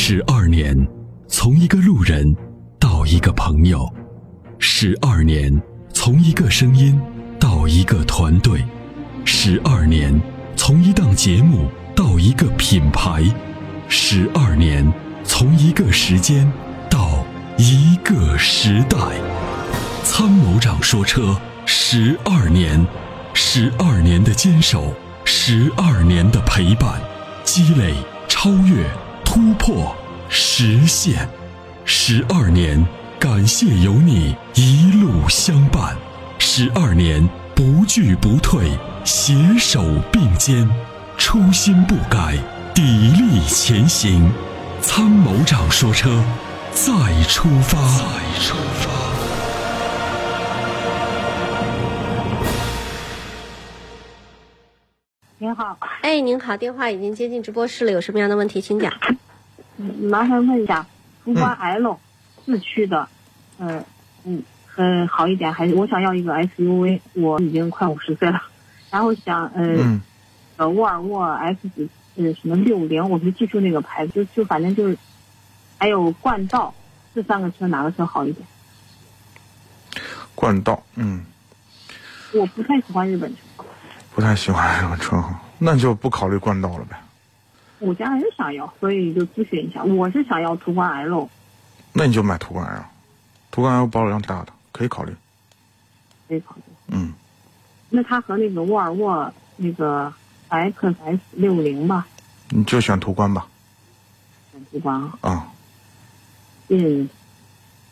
12年，从一个路人到一个朋友，12年，从一个声音到一个团队，12年，从一档节目到一个品牌，12年，从一个时间到一个时代。参谋长说车12年，12年的坚守，12年的陪伴，积累、超越、突破、实现，12年，感谢有你一路相伴，12年，不惧不退，携手并肩，初心不改，砥砺前行。参谋长说车，再出发。您好。哎，您好，电话已经接进直播室了，有什么样的问题请讲。麻烦问一下，途观 L 四驱的，好一点，还是我想要一个 SUV， 我已经快50岁了，然后想沃尔沃 S 什么60，我没记住那个牌子，就反正就是，还有冠道，这3个车哪个车好一点？冠道，我不太喜欢日本车。不太喜欢这个车，那就不考虑冠道了呗。我家人想要，所以就咨询一下。我是想要途观 L， 那你就买途观 L， 途观 L 保有量大的，可以考虑。那它和那个沃尔沃那个 XS60吧？你就选途观吧。选途观啊。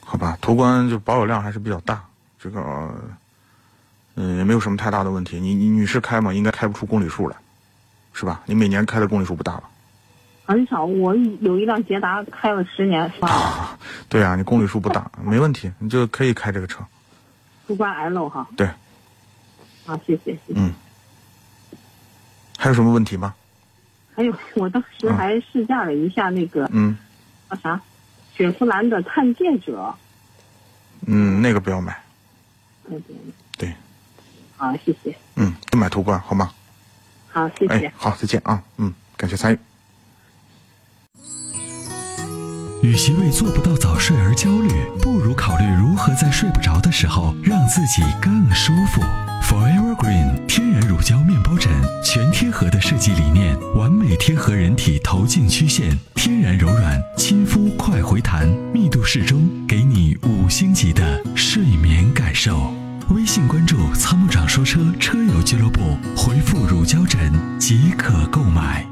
好吧，途观就保有量还是比较大，这个。也没有什么太大的问题。你女士开嘛，应该开不出公里数来，是吧？你每年开的公里数不大吧？很少，我有一辆捷达开了10年。对啊，你公里数不大，没问题，你就可以开这个车。途观 L 哈。对。谢谢。还有什么问题吗？还有，我当时还试驾了一下那个雪佛兰的探界者。那个不要买。对。好，谢谢。就买途观好吗？好，谢谢。好，再见啊。感谢参与。与其为做不到早睡而焦虑，不如考虑如何在睡不着的时候让自己更舒服。Forever Green 天然乳胶面包枕，全贴合的设计理念，完美贴合人体头颈曲线，天然柔软，亲肤快回弹，密度适中，给你5星级的睡眠感受。微信关注参谋长说车车友俱乐部，回复乳胶枕即可购买。